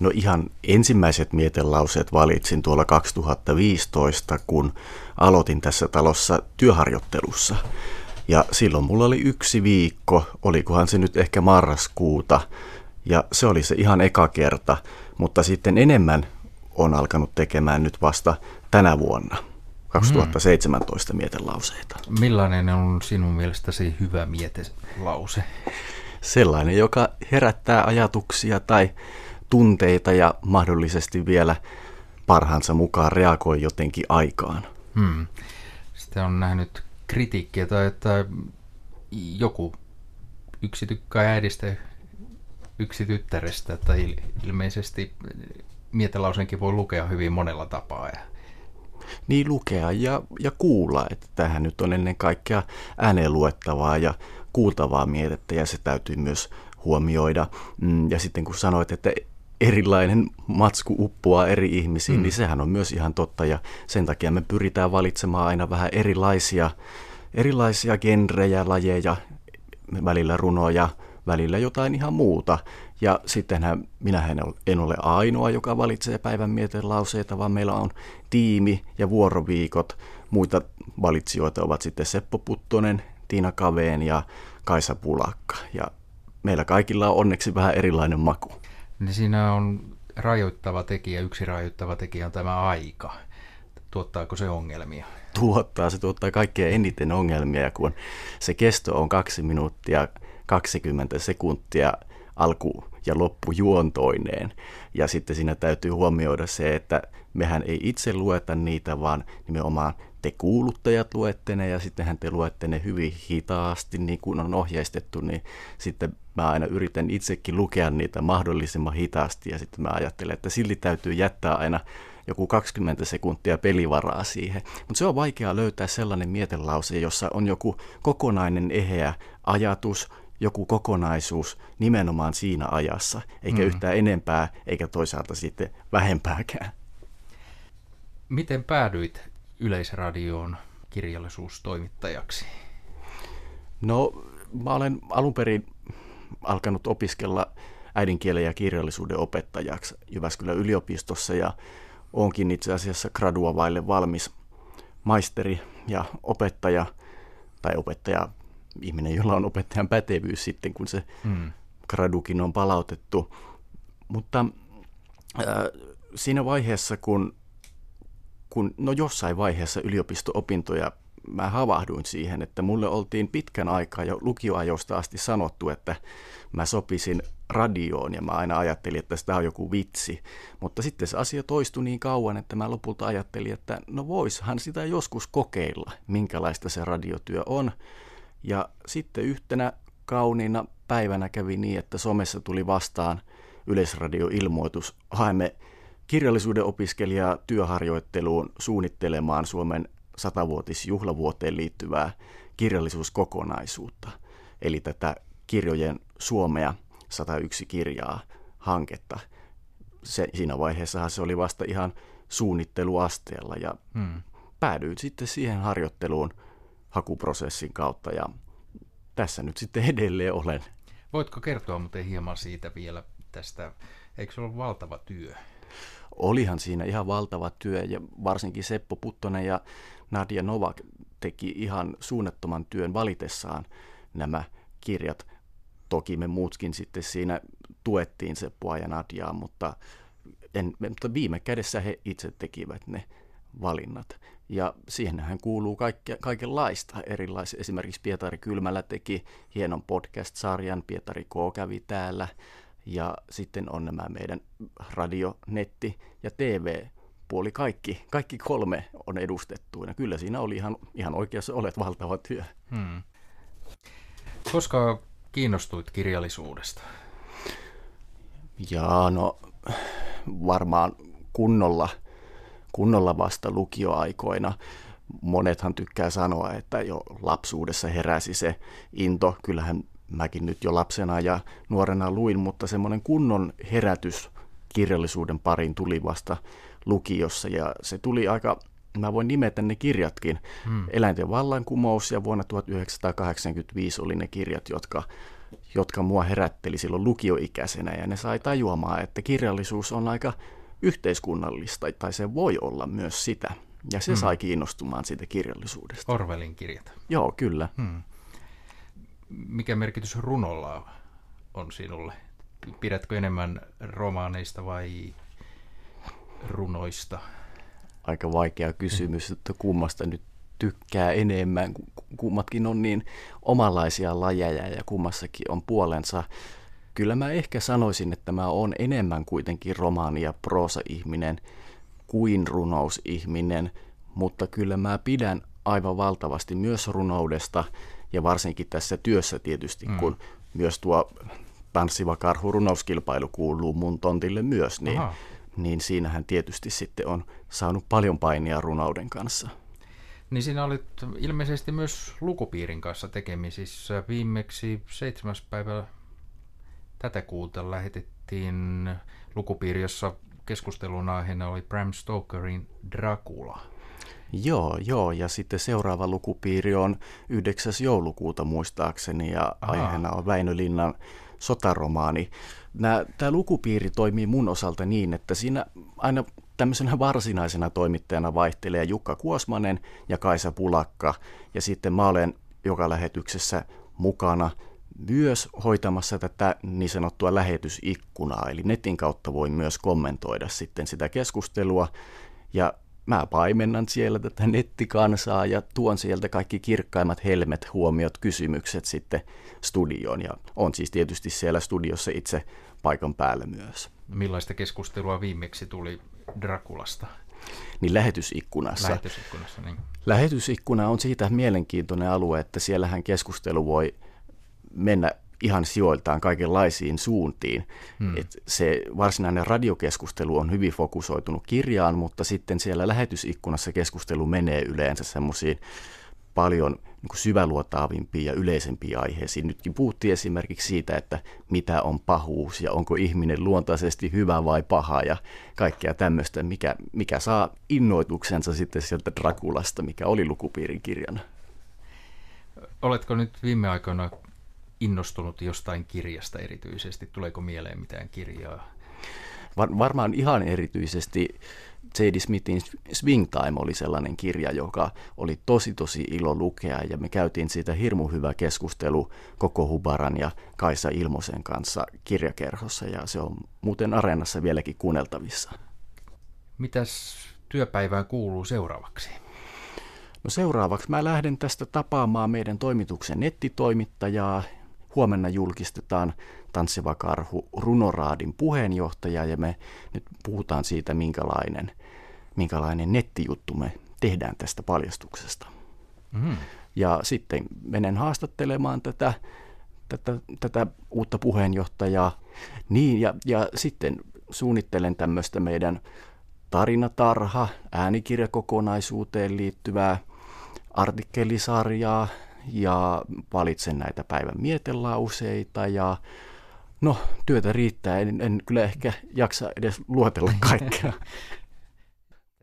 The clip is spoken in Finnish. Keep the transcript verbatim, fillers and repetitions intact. No ihan ensimmäiset mietelauseet valitsin tuolla kaksituhattaviisitoista, kun aloitin tässä talossa työharjoittelussa. Ja silloin mulla oli yksi viikko, olikohan se nyt ehkä marraskuuta, ja se oli se ihan eka kerta, mutta sitten enemmän on alkanut tekemään nyt vasta tänä vuonna, kaksituhattaseitsemäntoista hmm. mietelauseita. Millainen on sinun mielestäsi hyvä mietelause? Sellainen, joka herättää ajatuksia tai tunteita ja mahdollisesti vielä parhaansa mukaan reagoi jotenkin aikaan. Hmm. Sitten on nähnyt kritiikkiä tai että joku yksi tykkää äidistä, yksi tyttärestä, että ilmeisesti mietelausenkin voi lukea hyvin monella tapaa. Niin lukea ja, ja kuulla, että tämähän nyt on ennen kaikkea ääneen luettavaa ja kuultavaa mietettä ja se täytyy myös huomioida. Ja sitten kun sanoit, että erilainen matsku uppoaa eri ihmisiin, mm. niin sehän on myös ihan totta ja sen takia me pyritään valitsemaan aina vähän erilaisia, erilaisia genrejä, lajeja, välillä runoja, välillä jotain ihan muuta. Ja sittenhän minähän en ole ainoa, joka valitsee päivän mietelauseita, vaan meillä on tiimi ja vuoroviikot. Muita valitsijoita ovat sitten Seppo Puttonen, Tiina Kaveen ja Kaisa Pulakka. Ja meillä kaikilla on onneksi vähän erilainen maku. Niin siinä on rajoittava tekijä, yksi rajoittava tekijä on tämä aika. Tuottaako se ongelmia? Tuottaa, se tuottaa kaikkein eniten ongelmia, kun se kesto on kaksi minuuttia, kaksikymmentä sekuntia alku- ja loppujuontoineen. Ja sitten siinä täytyy huomioida se, että mehän ei itse lueta niitä, vaan nimenomaan te kuuluttajat luette ne ja sittenhän te luette ne hyvin hitaasti, niin kuin on ohjeistettu, niin sitten mä aina yritän itsekin lukea niitä mahdollisimman hitaasti ja sitten mä ajattelen, että silti täytyy jättää aina joku kaksikymmentä sekuntia pelivaraa siihen. Mutta se on vaikea löytää sellainen mietelause, jossa on joku kokonainen eheä ajatus, joku kokonaisuus nimenomaan siinä ajassa, eikä mm. yhtään enempää, eikä toisaalta sitten vähempääkään. Miten päädyit Yleisradioon kirjallisuustoimittajaksi? No, mä olen alun perin alkanut opiskella äidinkielen ja kirjallisuuden opettajaksi Jyväskylän yliopistossa ja oonkin itse asiassa gradua vaille valmis maisteri ja opettaja tai opettaja, ihminen, jolla on opettajan pätevyys sitten, kun se mm. gradukin on palautettu. Mutta äh, siinä vaiheessa, kun Kun, no jossain vaiheessa yliopisto-opintoja mä havahduin siihen, että mulle oltiin pitkän aikaa jo lukioajosta asti sanottu, että mä sopisin radioon ja mä aina ajattelin, että sitä on joku vitsi. Mutta sitten se asia toistui niin kauan, että mä lopulta ajattelin, että no voishan sitä joskus kokeilla, minkälaista se radiotyö on. Ja sitten yhtenä kauniina päivänä kävi niin, että somessa tuli vastaan Yleisradio-ilmoitus, haemme kirjallisuuden opiskelijaa työharjoitteluun suunnittelemaan Suomen satavuotisjuhlavuoteen liittyvää kirjallisuuskokonaisuutta, eli tätä kirjojen Suomea sata yksi kirjaa -hanketta. Se, siinä vaiheessahan se oli vasta ihan suunnitteluasteella ja hmm. päädyin sitten siihen harjoitteluun hakuprosessin kautta ja tässä nyt sitten edelleen olen. Voitko kertoa muuten hieman siitä vielä tästä? Eikö se ole valtava työ? Olihan siinä ihan valtava työ ja varsinkin Seppo Puttonen ja Nadia Novak teki ihan suunnattoman työn valitessaan nämä kirjat. Toki me muutkin sitten siinä tuettiin Seppoa ja Nadiaa, mutta, en, mutta viime kädessä he itse tekivät ne valinnat. Ja siihenhän kuuluu kaikke, kaikenlaista erilaisia. Esimerkiksi Pietari Kylmälä teki hienon podcast-sarjan, Pietari K. kävi täällä. Ja sitten on nämä meidän radio, netti ja T V-puoli, kaikki, kaikki kolme on edustettuina. Kyllä siinä oli ihan, ihan oikeassa, olet valtava työ. Hmm. Koska kiinnostuit kirjallisuudesta? Jaa, no varmaan kunnolla, kunnolla vasta lukioaikoina. Monethan tykkää sanoa, että jo lapsuudessa heräsi se into, kyllähän mäkin nyt jo lapsena ja nuorena luin, mutta semmoinen kunnon herätys kirjallisuuden pariin tuli vasta lukiossa. Ja se tuli aika, mä voin nimetä ne kirjatkin, hmm. Eläinten vallankumous ja vuonna tuhatyhdeksänsataakahdeksankymmentäviisi oli ne kirjat, jotka jotka mua herätteli silloin lukioikäisenä, ja ne sai tajuamaan, että kirjallisuus on aika yhteiskunnallista, tai se voi olla myös sitä. Ja se hmm. sai kiinnostumaan siitä kirjallisuudesta. Orwellin kirjat. Joo, kyllä. Hmm. Mikä merkitys runolla on sinulle? Pidätkö enemmän romaaneista vai runoista? Aika vaikea kysymys, että kummasta nyt tykkää enemmän. Kummatkin on niin omanlaisia lajeja ja kummassakin on puolensa. Kyllä mä ehkä sanoisin, että mä oon enemmän kuitenkin romaani- ja proosa-ihminen kuin runousihminen, mutta kyllä mä pidän aivan valtavasti myös runoudesta ja varsinkin tässä työssä tietysti, mm. kun myös tuo Tanssiva karhu -runouskilpailu kuuluu mun tontille myös, niin, niin siinähän tietysti sitten on saanut paljon painia runouden kanssa. Niin sinä olit ilmeisesti myös Lukupiirin kanssa tekemisissä. Viimeksi seitsemäs päivä tätä kuuta lähetettiin Lukupiiri, jossa keskustelun aiheena oli Bram Stokerin Dracula. Joo, joo, ja sitten seuraava Lukupiiri on yhdeksäs joulukuuta muistaakseni, ja Aha. aiheena on Väinö Linnan sotaromaani. Tämä Lukupiiri toimii mun osalta niin, että siinä aina tämmöisenä varsinaisena toimittajana vaihtelee Jukka Kuosmanen ja Kaisa Pulakka, ja sitten mä olen joka lähetyksessä mukana myös hoitamassa tätä niin sanottua lähetysikkunaa, eli netin kautta voi myös kommentoida sitten sitä keskustelua, ja mä paimennan siellä tätä nettikansaa ja tuon sieltä kaikki kirkkaimmat helmet, huomiot, kysymykset sitten studioon. Ja on siis tietysti siellä studiossa itse paikan päällä myös. Millaista keskustelua viimeksi tuli Draculasta? Niin lähetysikkunassa. Lähetysikkunassa, niin. Lähetysikkuna on siitä mielenkiintoinen alue, että siellähän keskustelu voi mennä ihan sijoiltaan kaikenlaisiin suuntiin. Hmm. Et se varsinainen radiokeskustelu on hyvin fokusoitunut kirjaan, mutta sitten siellä lähetysikkunassa keskustelu menee yleensä semmoisiin paljon niin kuin syväluotaavimpiin ja yleisempiin aiheisiin. Nytkin puhuttiin esimerkiksi siitä, että mitä on pahuus ja onko ihminen luontaisesti hyvä vai paha ja kaikkea tämmöistä, mikä, mikä saa innoituksensa sitten sieltä Draculasta, mikä oli Lukupiirin kirjana. Oletko nyt viime aikoina innostunut jostain kirjasta erityisesti? Tuleeko mieleen mitään kirjaa? Var, varmaan ihan erityisesti Zadie Smithin Swing Time oli sellainen kirja, joka oli tosi tosi ilo lukea, ja me käytiin siitä hirmu hyvä keskustelu Koko Hubaran ja Kaisa Ilmosen kanssa kirjakerhossa, ja se on muuten Areenassa vieläkin kuunneltavissa. Mitäs työpäivään kuuluu seuraavaksi? No seuraavaksi mä lähden tästä tapaamaan meidän toimituksen nettitoimittajaa. Huomenna julkistetaan Tanssiva karhu -runoraadin puheenjohtaja, ja me nyt puhutaan siitä, minkälainen, minkälainen nettijuttu me tehdään tästä paljastuksesta. Mm. Ja sitten menen haastattelemaan tätä, tätä, tätä uutta puheenjohtajaa. Niin, ja, ja sitten suunnittelen tämmöistä meidän tarinatarha, äänikirjakokonaisuuteen liittyvää artikkelisarjaa, ja valitsen näitä päivän mietelauseita, ja no työtä riittää, en, en kyllä ehkä jaksa edes luotella kaikkea.